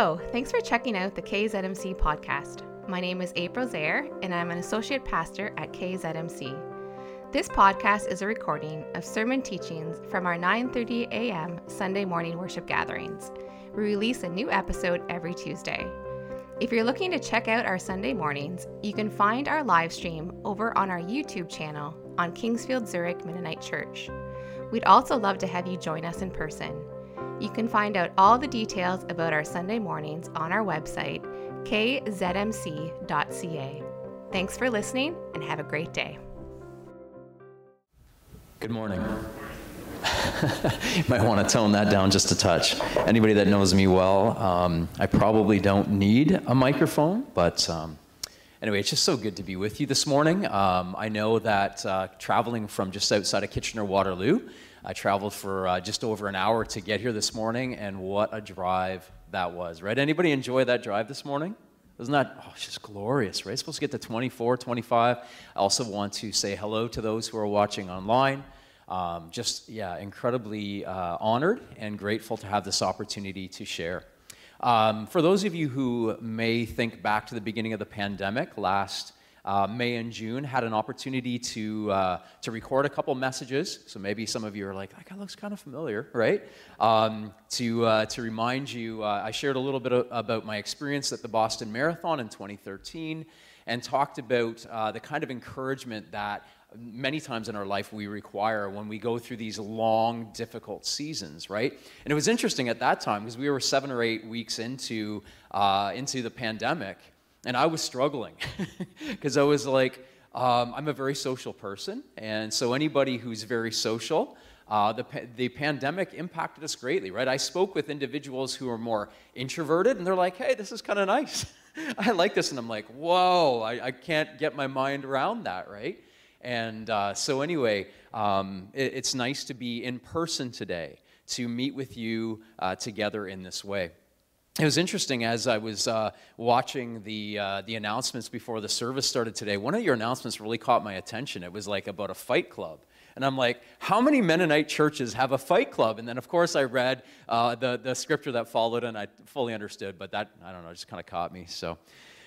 So, thanks for checking out the KZMC podcast. My name is April Zaire, and I'm an associate pastor at KZMC. This podcast is a recording of sermon teachings from our 9:30 a.m. Sunday morning worship gatherings. We release a new episode every Tuesday. If you're looking to check out our Sunday mornings, you can find our live stream over on our YouTube channel on Kingsfield Zurich Mennonite Church. We'd also love to have you join us in person. You can find out all the details about our Sunday mornings on our website, kzmc.ca. Thanks for listening and have a great day. Good morning. You might want to tone that down just a touch. Anybody that knows me well, I probably don't need a microphone, but anyway, it's just so good to be with you this morning. I know that traveling from just outside of Kitchener-Waterloo, I traveled for just over an hour to get here this morning, and what a drive that was, right? Anybody enjoy that drive this morning? Isn't that just glorious, right? It's supposed to get to 24, 25. I also want to say hello to those who are watching online. Incredibly honored and grateful to have this opportunity to share. For those of you who may think back to the beginning of the pandemic, last May and June, had an opportunity to record a couple messages. So maybe some of you are like, that looks kind of familiar, right? To remind you, I shared a little bit about my experience at the Boston Marathon in 2013 and talked about the kind of encouragement that many times in our life we require when we go through these long, difficult seasons, right? And it was interesting at that time because we were 7 or 8 weeks into the pandemic. And I was struggling because I was like, I'm a very social person. And so anybody who's very social, the pandemic impacted us greatly, right? I spoke with individuals who are more introverted, and they're like, hey, this is kind of nice. I like this. And I'm like, whoa, I can't get my mind around that, right? And so anyway, it's nice to be in person today, to meet with you together in this way. It was interesting as I was watching the announcements before the service started today. One of your announcements really caught my attention. It was like about a fight club. And I'm like, how many Mennonite churches have a fight club? And then, of course, I read the scripture that followed, and I fully understood. But that, I don't know, just kind of caught me. So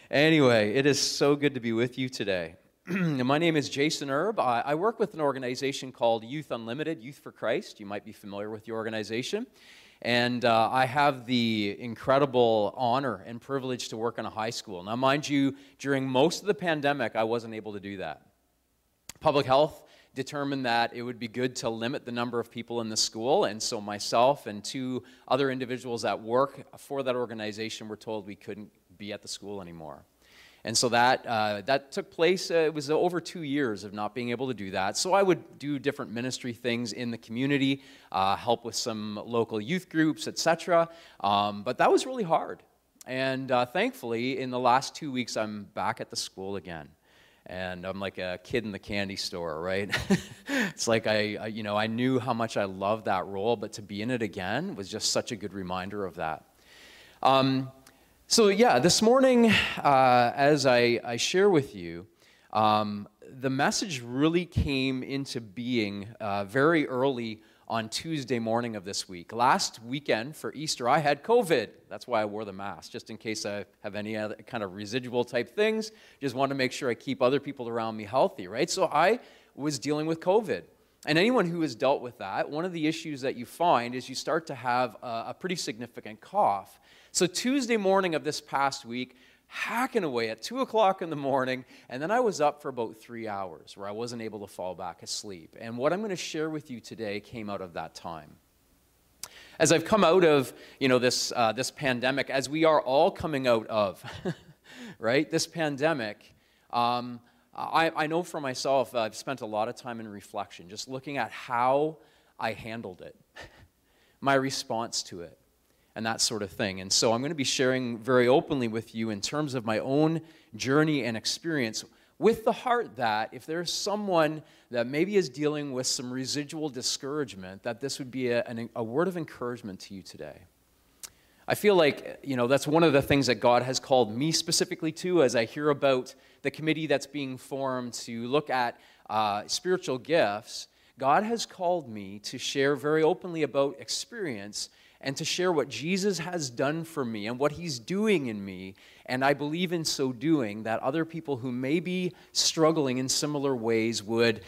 anyway, it is so good to be with you today. My name is Jason Erb. I work with an organization called Youth Unlimited, Youth for Christ. You might be familiar with the organization. And I have the incredible honor and privilege to work in a high school. Now, mind you, during most of the pandemic, I wasn't able to do that. Public health determined that it would be good to limit the number of people in the school. And so myself and two other individuals at work for that organization were told we couldn't be at the school anymore. And so that took place, it was over 2 years of not being able to do that. So I would do different ministry things in the community, help with some local youth groups, etc. But that was really hard. And thankfully, in the last 2 weeks, I'm back at the school again. And I'm like a kid in the candy store, right? It's like I knew how much I loved that role, but to be in it again was just such a good reminder of that. So yeah, this morning, as I share with you, the message really came into being very early on Tuesday morning of this week. Last weekend for Easter, I had COVID. That's why I wore the mask, just in case I have any other kind of residual type things. Just want to make sure I keep other people around me healthy, right? So I was dealing with COVID. And anyone who has dealt with that, one of the issues that you find is you start to have a pretty significant cough. So Tuesday morning of this past week, hacking away at 2 o'clock in the morning, and then I was up for about 3 hours where I wasn't able to fall back asleep. And what I'm going to share with you today came out of that time. As I've come out of this pandemic, as we are all coming out of, right, this pandemic, I know for myself, I've spent a lot of time in reflection, just looking at how I handled it, my response to it, and that sort of thing. And so I'm going to be sharing very openly with you in terms of my own journey and experience, with the heart that if there's someone that maybe is dealing with some residual discouragement, that this would be a word of encouragement to you today. I feel like, that's one of the things that God has called me specifically to as I hear about the committee that's being formed to look at spiritual gifts. God has called me to share very openly about experience and to share what Jesus has done for me and what he's doing in me. And I believe in so doing that other people who may be struggling in similar ways would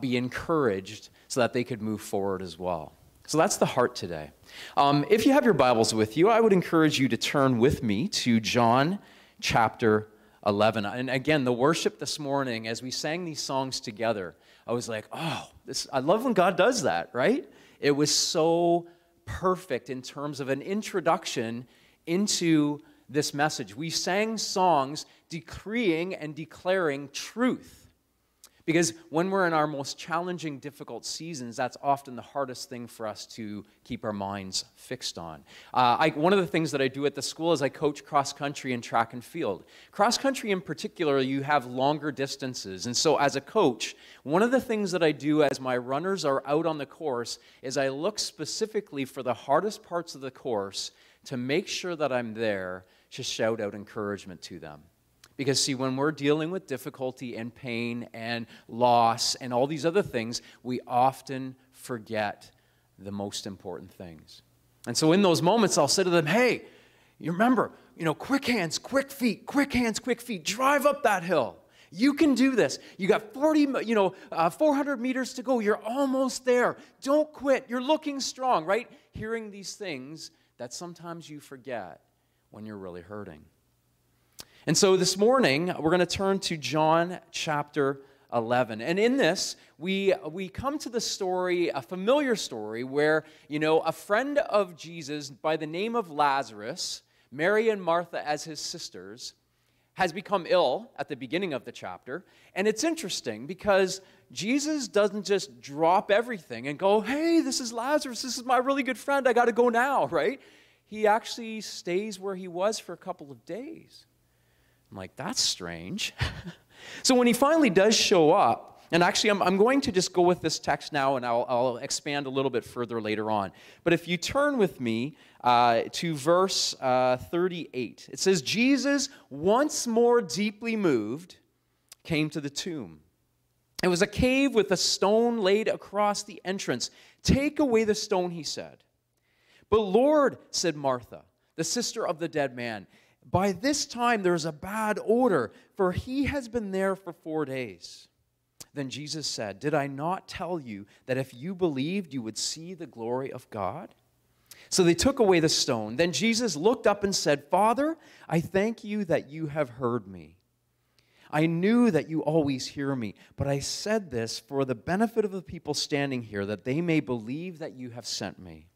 be encouraged so that they could move forward as well. So that's the heart today. If you have your Bibles with you, I would encourage you to turn with me to John chapter 11. And again, the worship this morning, as we sang these songs together, I was like, oh, I love when God does that, right? It was so perfect in terms of an introduction into this message. We sang songs decreeing and declaring truth. Because when we're in our most challenging, difficult seasons, that's often the hardest thing for us to keep our minds fixed on. One of the things that I do at the school is I coach cross-country and track and field. Cross-country in particular, you have longer distances. And so as a coach, one of the things that I do as my runners are out on the course is I look specifically for the hardest parts of the course to make sure that I'm there to shout out encouragement to them. Because, see, when we're dealing with difficulty and pain and loss and all these other things, we often forget the most important things. And so in those moments, I'll say to them, hey, you remember, quick hands, quick feet, quick hands, quick feet, drive up that hill. You can do this. You got 400 meters to go. You're almost there. Don't quit. You're looking strong, right? Hearing these things that sometimes you forget when you're really hurting. And so this morning, we're going to turn to John chapter 11. And in this, we come to the story, a familiar story, where, a friend of Jesus by the name of Lazarus, Mary and Martha as his sisters, has become ill at the beginning of the chapter. And it's interesting because Jesus doesn't just drop everything and go, hey, this is Lazarus, this is my really good friend, I got to go now, right? He actually stays where he was for a couple of days. I'm like, that's strange. So when he finally does show up, and actually I'm going to just go with this text now, and I'll expand a little bit further later on. But if you turn with me to verse 38, it says, Jesus, once more deeply moved, came to the tomb. It was a cave with a stone laid across the entrance. Take away the stone, he said. But Lord, said Martha, the sister of the dead man, by this time there is a bad odor, for he has been there for 4 days. Then Jesus said, did I not tell you that if you believed, you would see the glory of God? So they took away the stone. Then Jesus looked up and said, Father, I thank you that you have heard me. I knew that you always hear me, but I said this for the benefit of the people standing here, that they may believe that you have sent me.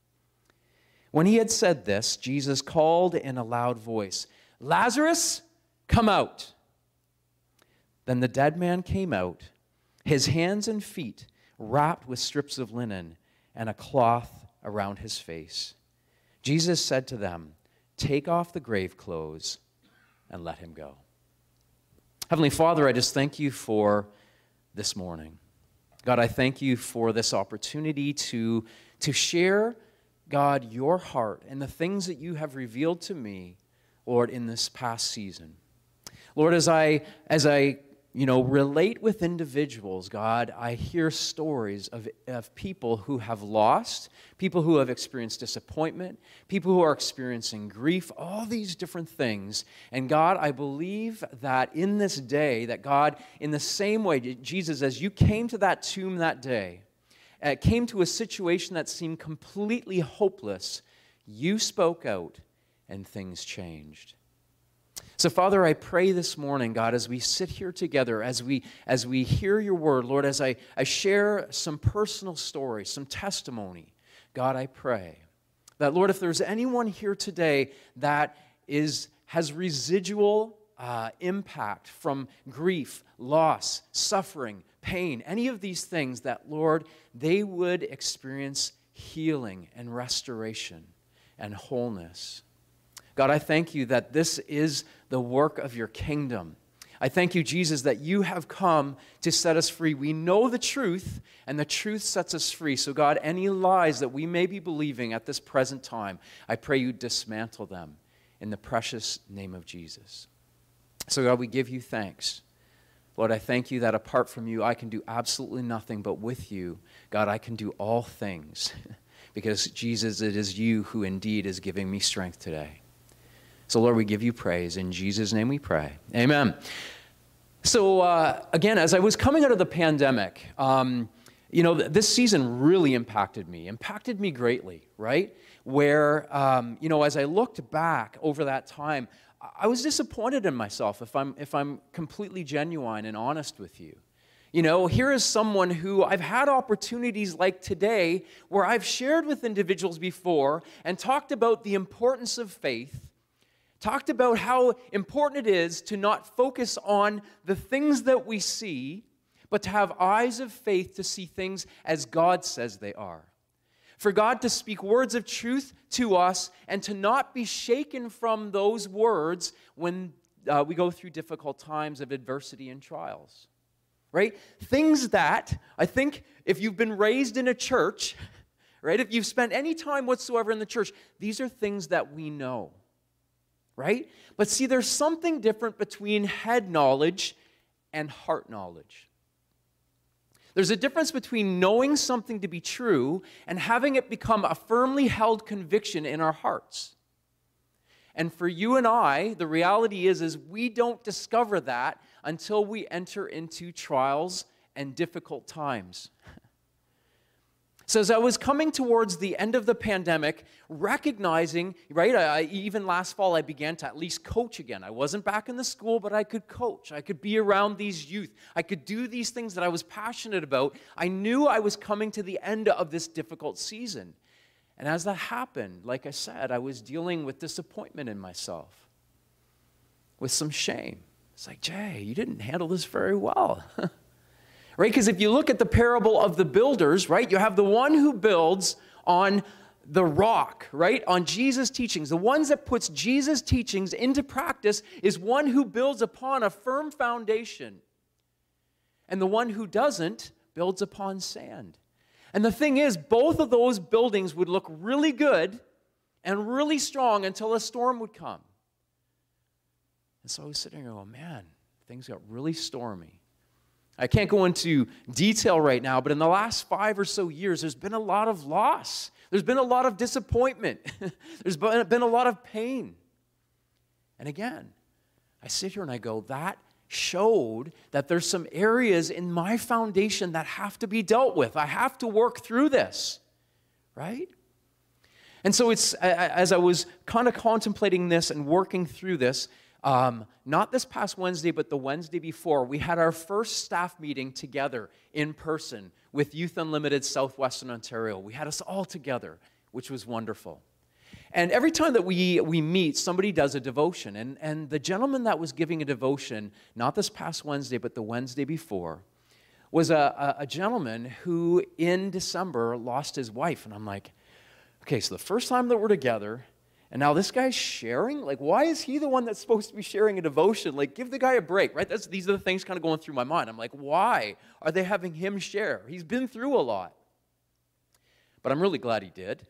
When he had said this, Jesus called in a loud voice, Lazarus, come out. Then the dead man came out, his hands and feet wrapped with strips of linen and a cloth around his face. Jesus said to them, take off the grave clothes and let him go. Heavenly Father, I just thank you for this morning. God, I thank you for this opportunity to share, God, your heart and the things that you have revealed to me, Lord, in this past season. Lord, as I relate with individuals, God, I hear stories of people who have lost, people who have experienced disappointment, people who are experiencing grief, all these different things. And God, I believe that in this day, that God, in the same way, Jesus, as you came to that tomb that day, it came to a situation that seemed completely hopeless, you spoke out and things changed. So, Father, I pray this morning, God, as we sit here together, as we hear your word, Lord, as I share some personal stories, some testimony, God, I pray that, Lord, if there's anyone here today that has residual impact from grief, loss, suffering, pain, any of these things, that, Lord, they would experience healing and restoration and wholeness. God, I thank you that this is the work of your kingdom. I thank you, Jesus, that you have come to set us free. We know the truth, and the truth sets us free. So, God, any lies that we may be believing at this present time, I pray you dismantle them in the precious name of Jesus. So, God, we give you thanks. Lord, I thank you that apart from you, I can do absolutely nothing, but with you, God, I can do all things because Jesus, it is you who indeed is giving me strength today. So Lord, we give you praise. In Jesus' name we pray, amen. So again, as I was coming out of the pandemic, you know, this season really impacted me greatly, right? Where, you know, as I looked back over that time, I was disappointed in myself, if I'm completely genuine and honest with you. You know, here is someone who I've had opportunities like today where I've shared with individuals before and talked about the importance of faith, talked about how important it is to not focus on the things that we see, but to have eyes of faith to see things as God says they are. For God to speak words of truth to us and to not be shaken from those words when we go through difficult times of adversity and trials. Right? Things that, I think, if you've been raised in a church, right, if you've spent any time whatsoever in the church, these are things that we know, right? But see, there's something different between head knowledge and heart knowledge. There's a difference between knowing something to be true and having it become a firmly held conviction in our hearts. And for you and I, the reality is we don't discover that until we enter into trials and difficult times. So as I was coming towards the end of the pandemic, recognizing, right, even last fall I began to at least coach again. I wasn't back in the school, but I could coach. I could be around these youth. I could do these things that I was passionate about. I knew I was coming to the end of this difficult season. And as that happened, like I said, I was dealing with disappointment in myself, with some shame. It's like, Jay, you didn't handle this very well. Right? Because if you look at the parable of the builders, right, you have the one who builds on the rock, right, on Jesus' teachings. The ones that puts Jesus' teachings into practice is one who builds upon a firm foundation. And the one who doesn't builds upon sand. And the thing is, both of those buildings would look really good and really strong until a storm would come. And so I was sitting here going, man, things got really stormy. I can't go into detail right now, but in the last 5 or so years, there's been a lot of loss. There's been a lot of disappointment. There's been a lot of pain. And again, I sit here and I go, that showed that there's some areas in my foundation that have to be dealt with. I have to work through this, right? And so it's, as I was kind of contemplating this and working through this, not this past Wednesday, but the Wednesday before, we had our first staff meeting together in person with Youth Unlimited Southwestern Ontario. We had us all together, which was wonderful. And every time that we meet, somebody does a devotion. And the gentleman that was giving a devotion, not this past Wednesday, but the Wednesday before, was a gentleman who in December lost his wife. And I'm like, okay, so the first time that we're together, and now this guy's sharing? Like, why is he the one that's supposed to be sharing a devotion? Like, give the guy a break, right? These are the things kind of going through my mind. I'm like, why are they having him share? He's been through a lot. But I'm really glad he did.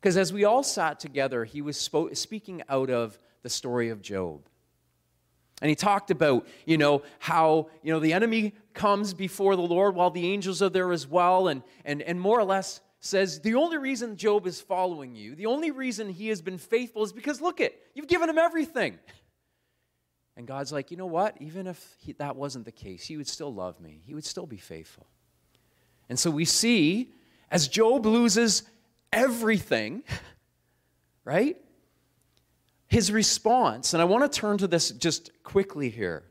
Because as we all sat together, he was speaking out of the story of Job. And he talked about, you know, how, you know, the enemy comes before the Lord while the angels are there as well. And more or less says, the only reason Job is following you, the only reason he has been faithful is because, look it, you've given him everything. And God's like, you know what? Even if that wasn't the case, he would still love me. He would still be faithful. And so we see, as Job loses everything, right, his response, and I want to turn to this just quickly here,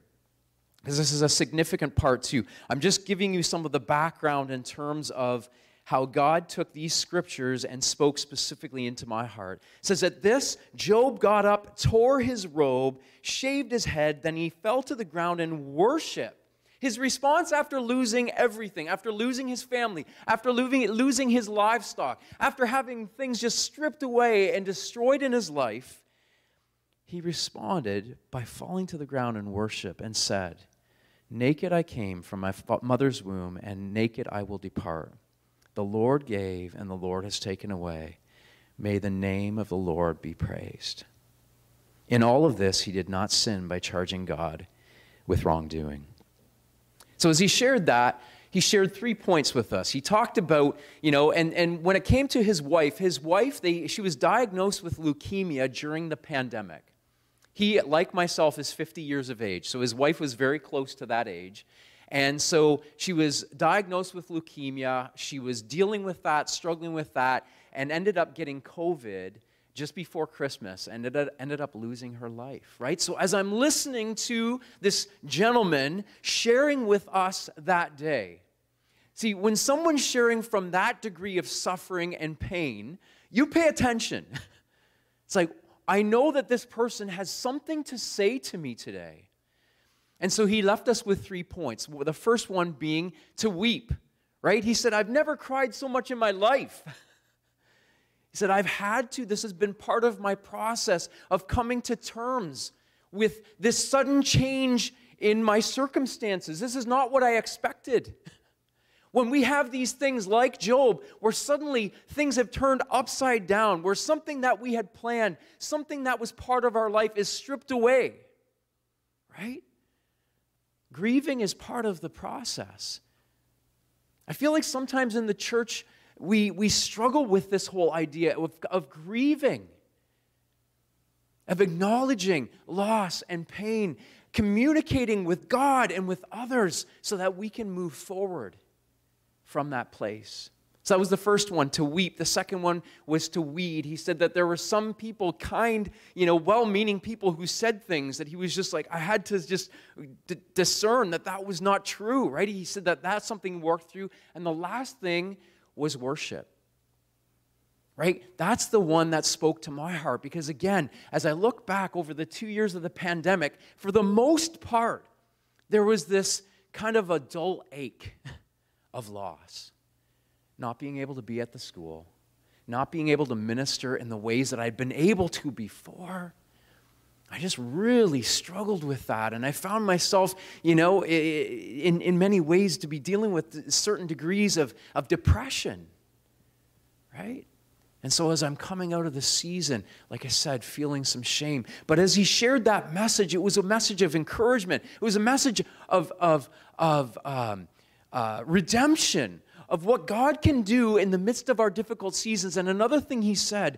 because this is a significant part too. I'm just giving you some of the background in terms of how God took these scriptures and spoke specifically into my heart. It says that this, Job got up, tore his robe, shaved his head, then he fell to the ground in worship. His response after losing everything, after losing his family, after losing his livestock, after having things just stripped away and destroyed in his life, he responded by falling to the ground in worship and said, "Naked I came from my mother's womb, and naked I will depart. The Lord gave, and the Lord has taken away. May the name of the Lord be praised." In all of this, he did not sin by charging God with wrongdoing. So as he shared that, He shared 3 points with us. He talked about, and when it came to his wife, she was diagnosed with leukemia during the pandemic. He, like myself, is 50 years of age, so his wife was very close to that age. And so she was diagnosed with leukemia. She was dealing with that, struggling with that, and ended up getting COVID just before Christmas, ended up losing her life, right? So as I'm listening to this gentleman sharing with us that day, see, when someone's sharing from that degree of suffering and pain, you pay attention. It's like, I know that this person has something to say to me today. And so he left us with 3 points, the first one being to weep, right? He said, I've never cried so much in my life. He said, I've had to. This has been part of my process of coming to terms with this sudden change in my circumstances. This is not what I expected. When we have these things like Job, where suddenly things have turned upside down, where something that we had planned, something that was part of our life is stripped away, right? Grieving is part of the process. I feel like sometimes in the church, we struggle with this whole idea of grieving, of acknowledging loss and pain, communicating with God and with others so that we can move forward from that place. So that was the first one, to weep. The second one was to weed. He said that there were some people, kind, well-meaning people who said things that he was just like, I had to just discern that that was not true, right? He said that that's something worked through. And the last thing was worship, right? That's the one that spoke to my heart because, again, as I look back over the 2 years of the pandemic, for the most part, there was this kind of a dull ache of loss. Not being able to be at the school, not being able to minister in the ways that I'd been able to before. I just really struggled with that, and I found myself, in many ways to be dealing with certain degrees of depression, right? And so as I'm coming out of the season, like I said, feeling some shame. But as he shared that message, it was a message of encouragement. It was a message of redemption, of what God can do in the midst of our difficult seasons. And another thing he said,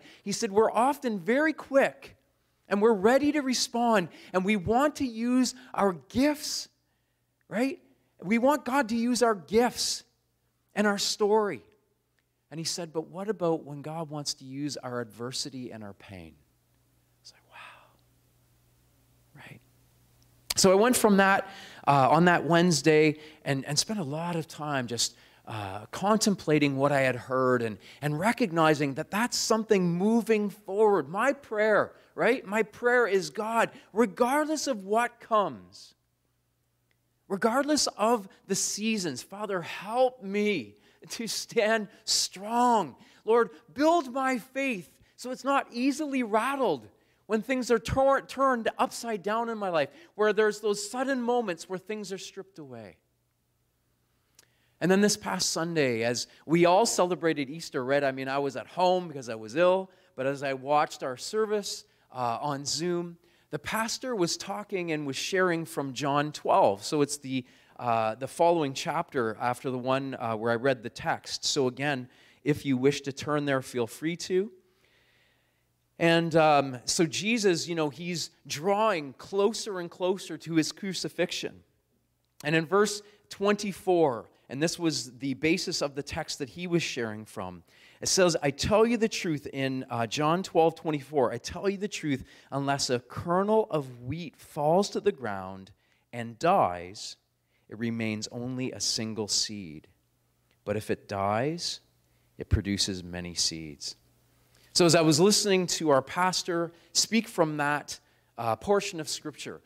we're often very quick, and we're ready to respond, and we want to use our gifts, right? We want God to use our gifts and our story. And he said, but what about when God wants to use our adversity and our pain? It's like, wow, right? So I went from that on that Wednesday and spent a lot of time just contemplating what I had heard and recognizing that that's something moving forward. My prayer, right? My prayer is, God, regardless of what comes, regardless of the seasons, Father, help me to stand strong. Lord, build my faith so it's not easily rattled when things are turned upside down in my life, where there's those sudden moments where things are stripped away. And then this past Sunday, as we all celebrated Easter, right? I mean, I was at home because I was ill, but as I watched our service on Zoom, the pastor was talking and was sharing from John 12. So it's the following chapter after the one where I read the text. So again, if you wish to turn there, feel free to. And so Jesus, he's drawing closer and closer to his crucifixion. And in verse 24... and this was the basis of the text that he was sharing from. It says, I tell you the truth, in John 12:24. I tell you the truth, unless a kernel of wheat falls to the ground and dies, it remains only a single seed. But if it dies, it produces many seeds. So as I was listening to our pastor speak from that portion of Scripture,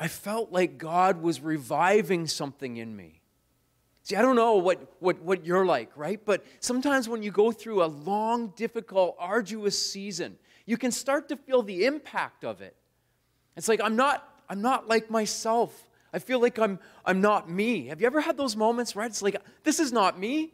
I felt like God was reviving something in me. See, I don't know what you're like, right? But sometimes when you go through a long, difficult, arduous season, you can start to feel the impact of it. It's like, I'm not like myself. I feel like I'm not me. Have you ever had those moments, right? It's like, this is not me.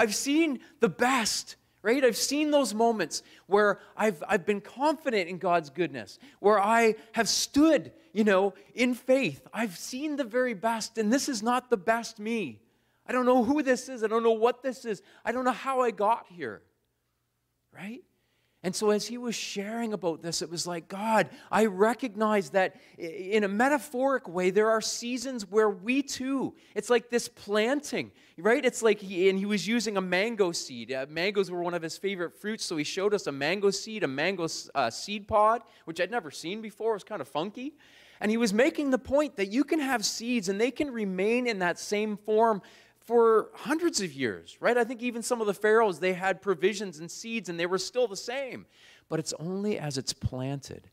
I've seen the best, right? I've seen those moments where I've been confident in God's goodness, where I have stood, you know, in faith. I've seen the very best, and this is not the best me. I don't know who this is. I don't know what this is. I don't know how I got here, right? And so as he was sharing about this, it was like, God, I recognize that in a metaphoric way, there are seasons where we too, it's like this planting, right? It's like, he was using a mango seed. Mangoes were one of his favorite fruits, so he showed us a mango seed pod, which I'd never seen before. It was kind of funky. And he was making the point that you can have seeds and they can remain in that same form for hundreds of years, right? I think even some of the pharaohs, they had provisions and seeds and they were still the same. But it's only as it's planted,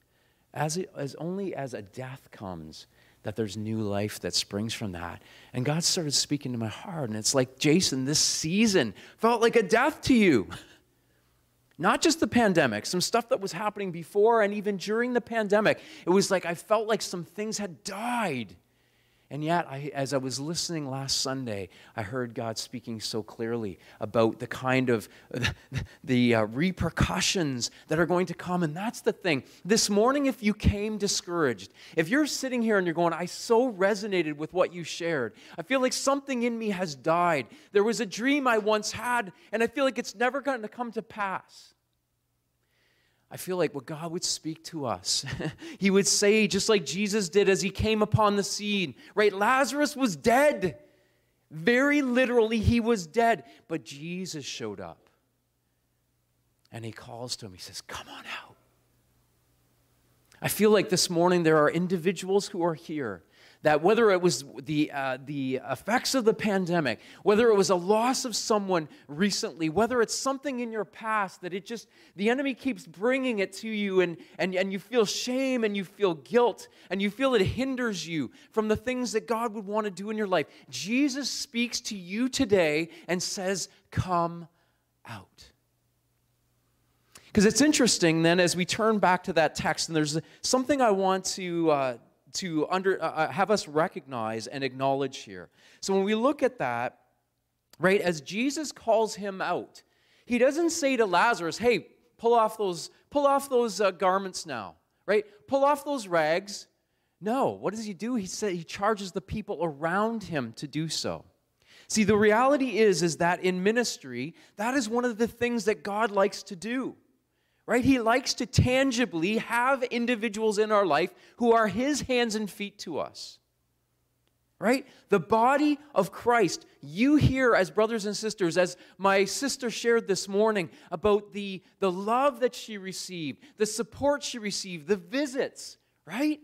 only as a death comes, that there's new life that springs from that. And God started speaking to my heart, and it's like, Jason, this season felt like a death to you. Not just the pandemic, some stuff that was happening before and even during the pandemic. It was like I felt like some things had died. And yet, as I was listening last Sunday, I heard God speaking so clearly about the kind of the repercussions that are going to come. And that's the thing. This morning, if you came discouraged, if you're sitting here and you're going, I so resonated with what you shared. I feel like something in me has died. There was a dream I once had, and I feel like it's never going to come to pass. I feel like what God would speak to us, he would say, just like Jesus did as he came upon the scene, right? Lazarus was dead. Very literally, he was dead. But Jesus showed up. And he calls to him. He says, come on out. I feel like this morning there are individuals who are here that whether it was the effects of the pandemic, whether it was a loss of someone recently, whether it's something in your past that it just, the enemy keeps bringing it to you and you feel shame and you feel guilt and you feel it hinders you from the things that God would want to do in your life. Jesus speaks to you today and says, come out. Because it's interesting then as we turn back to that text, and there's something I want to have us recognize and acknowledge here. So when we look at that, right, as Jesus calls him out, he doesn't say to Lazarus, hey, pull off those garments now, right? Pull off those rags. No, what does he do? He said he charges the people around him to do so. See, the reality is that in ministry, that is one of the things that God likes to do. Right? He likes to tangibly have individuals in our life who are his hands and feet to us. Right? The body of Christ, you here as brothers and sisters, as my sister shared this morning about the love that she received, the support she received, the visits, right?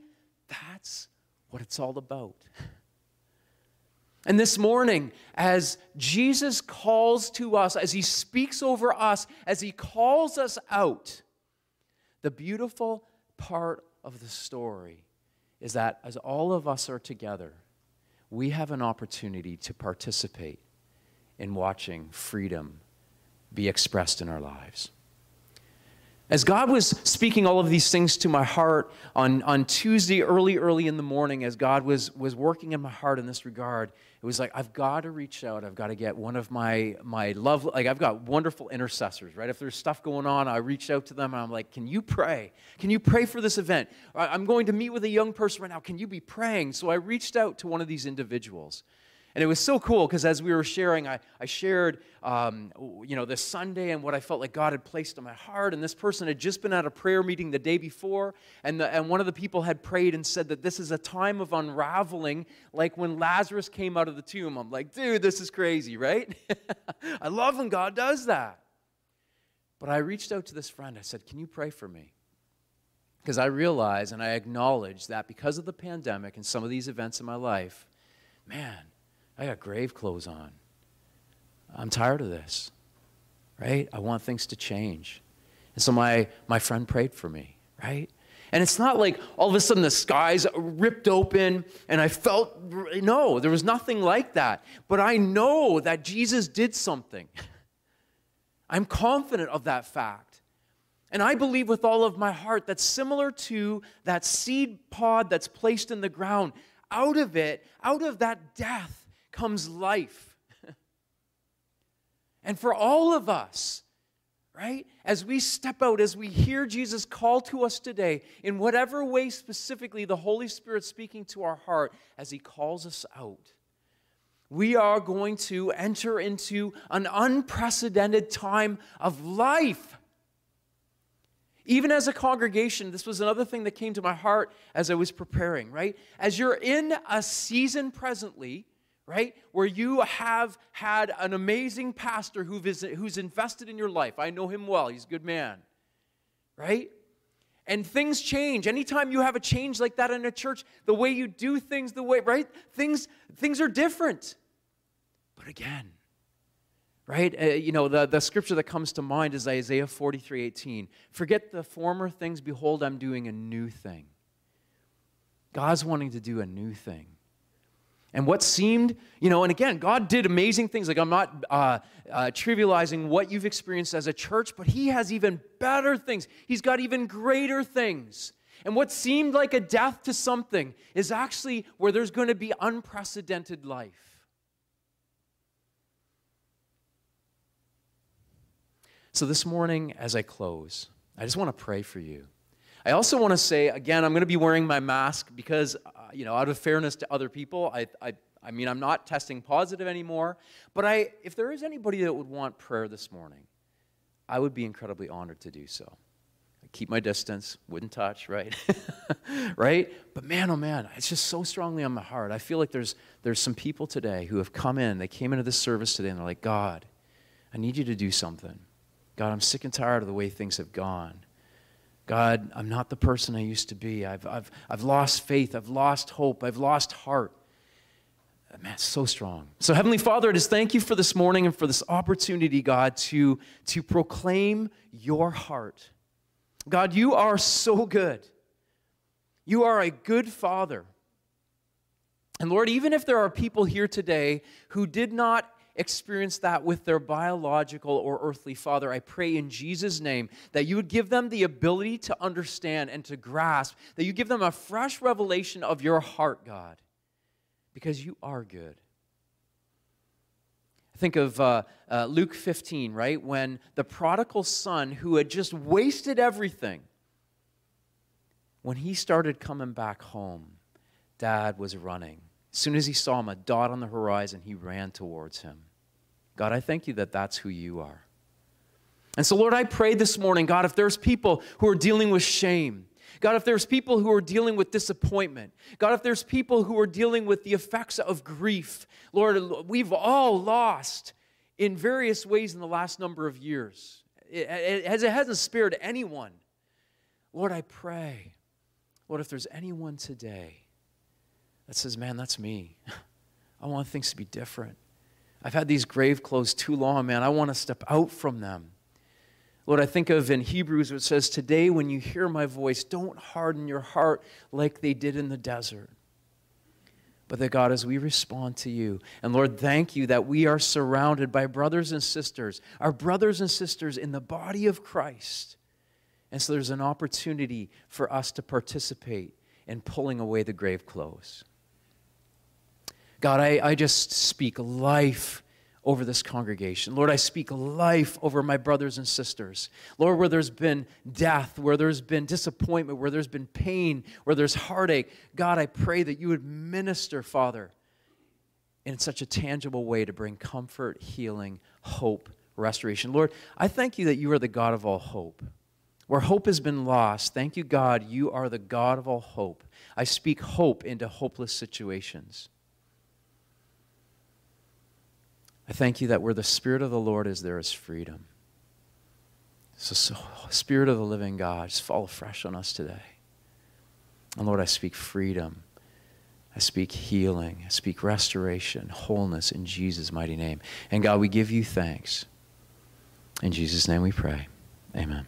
That's what it's all about. And this morning, as Jesus calls to us, as he speaks over us, as he calls us out, the beautiful part of the story is that as all of us are together, we have an opportunity to participate in watching freedom be expressed in our lives. As God was speaking all of these things to my heart on Tuesday, early in the morning, as God was working in my heart in this regard, it was like, I've got to reach out. I've got to get one of my love, like I've got wonderful intercessors, right? If there's stuff going on, I reach out to them and I'm like, can you pray? Can you pray for this event? I'm going to meet with a young person right now. Can you be praying? So I reached out to one of these individuals. And it was so cool because as we were sharing, I shared, you know, this Sunday and what I felt like God had placed in my heart. And this person had just been at a prayer meeting the day before. And one of the people had prayed and said that this is a time of unraveling, like when Lazarus came out of the tomb. I'm like, dude, this is crazy, right? I love when God does that. But I reached out to this friend. I said, can you pray for me? Because I realize and I acknowledge that because of the pandemic and some of these events in my life, man, I got grave clothes on. I'm tired of this, right? I want things to change. And so my friend prayed for me, right? And it's not like all of a sudden the skies ripped open and I felt, no, there was nothing like that. But I know that Jesus did something. I'm confident of that fact. And I believe with all of my heart that's similar to that seed pod that's placed in the ground. Out of it, out of that death, comes life. And for all of us, right? As we step out, as we hear Jesus call to us today, in whatever way specifically the Holy Spirit speaking to our heart as he calls us out, we are going to enter into an unprecedented time of life. Even as a congregation, this was another thing that came to my heart as I was preparing, right? As you're in a season presently, right, where you have had an amazing pastor who's invested in your life. I know him well. He's a good man, right? And things change. Anytime you have a change like that in a church, the way you do things, the way, right? Things are different. But again, right? The scripture that comes to mind is Isaiah 43:18. Forget the former things. Behold, I'm doing a new thing. God's wanting to do a new thing. And what seemed, and again, God did amazing things. Like, I'm not trivializing what you've experienced as a church, but he has even better things. He's got even greater things. And what seemed like a death to something is actually where there's going to be unprecedented life. So this morning, as I close, I just want to pray for you. I also want to say, again, I'm going to be wearing my mask because, out of fairness to other people, I mean, I'm not testing positive anymore. But if there is anybody that would want prayer this morning, I would be incredibly honored to do so. I keep my distance, wouldn't touch, right? Right? But man, oh man, it's just so strongly on my heart. I feel like there's some people today who have come in. They came into this service today, and they're like, God, I need you to do something. God, I'm sick and tired of the way things have gone. God, I'm not the person I used to be. I've lost faith. I've lost hope. I've lost heart. Man, it's so strong. So Heavenly Father, I just thank you for this morning and for this opportunity, God, to proclaim your heart. God, you are so good. You are a good Father. And Lord, even if there are people here today who did not experience that with their biological or earthly father, I pray in Jesus' name that you would give them the ability to understand and to grasp, that you give them a fresh revelation of your heart, God, because you are good. I think of Luke 15, right, when the prodigal son who had just wasted everything, when he started coming back home, Dad was running. As soon as he saw him, a dot on the horizon, he ran towards him. God, I thank you that that's who you are. And so, Lord, I pray this morning, God, if there's people who are dealing with shame, God, if there's people who are dealing with disappointment, God, if there's people who are dealing with the effects of grief, Lord, we've all lost in various ways in the last number of years. It hasn't spared anyone. Lord, I pray, Lord, if there's anyone today that says, man, that's me. I want things to be different. I've had these grave clothes too long, man. I want to step out from them. Lord, I think of in Hebrews where it says, today when you hear my voice, don't harden your heart like they did in the desert. But that, God, as we respond to you, and Lord, thank you that we are surrounded by brothers and sisters, our brothers and sisters in the body of Christ. And so there's an opportunity for us to participate in pulling away the grave clothes. God, I just speak life over this congregation. Lord, I speak life over my brothers and sisters. Lord, where there's been death, where there's been disappointment, where there's been pain, where there's heartache, God, I pray that you would minister, Father, in such a tangible way to bring comfort, healing, hope, restoration. Lord, I thank you that you are the God of all hope. Where hope has been lost, thank you, God, you are the God of all hope. I speak hope into hopeless situations. I thank you that where the Spirit of the Lord is, there is freedom. So Spirit of the living God, just fall afresh on us today. And Lord, I speak freedom. I speak healing. I speak restoration, wholeness in Jesus' mighty name. And God, we give you thanks. In Jesus' name we pray. Amen.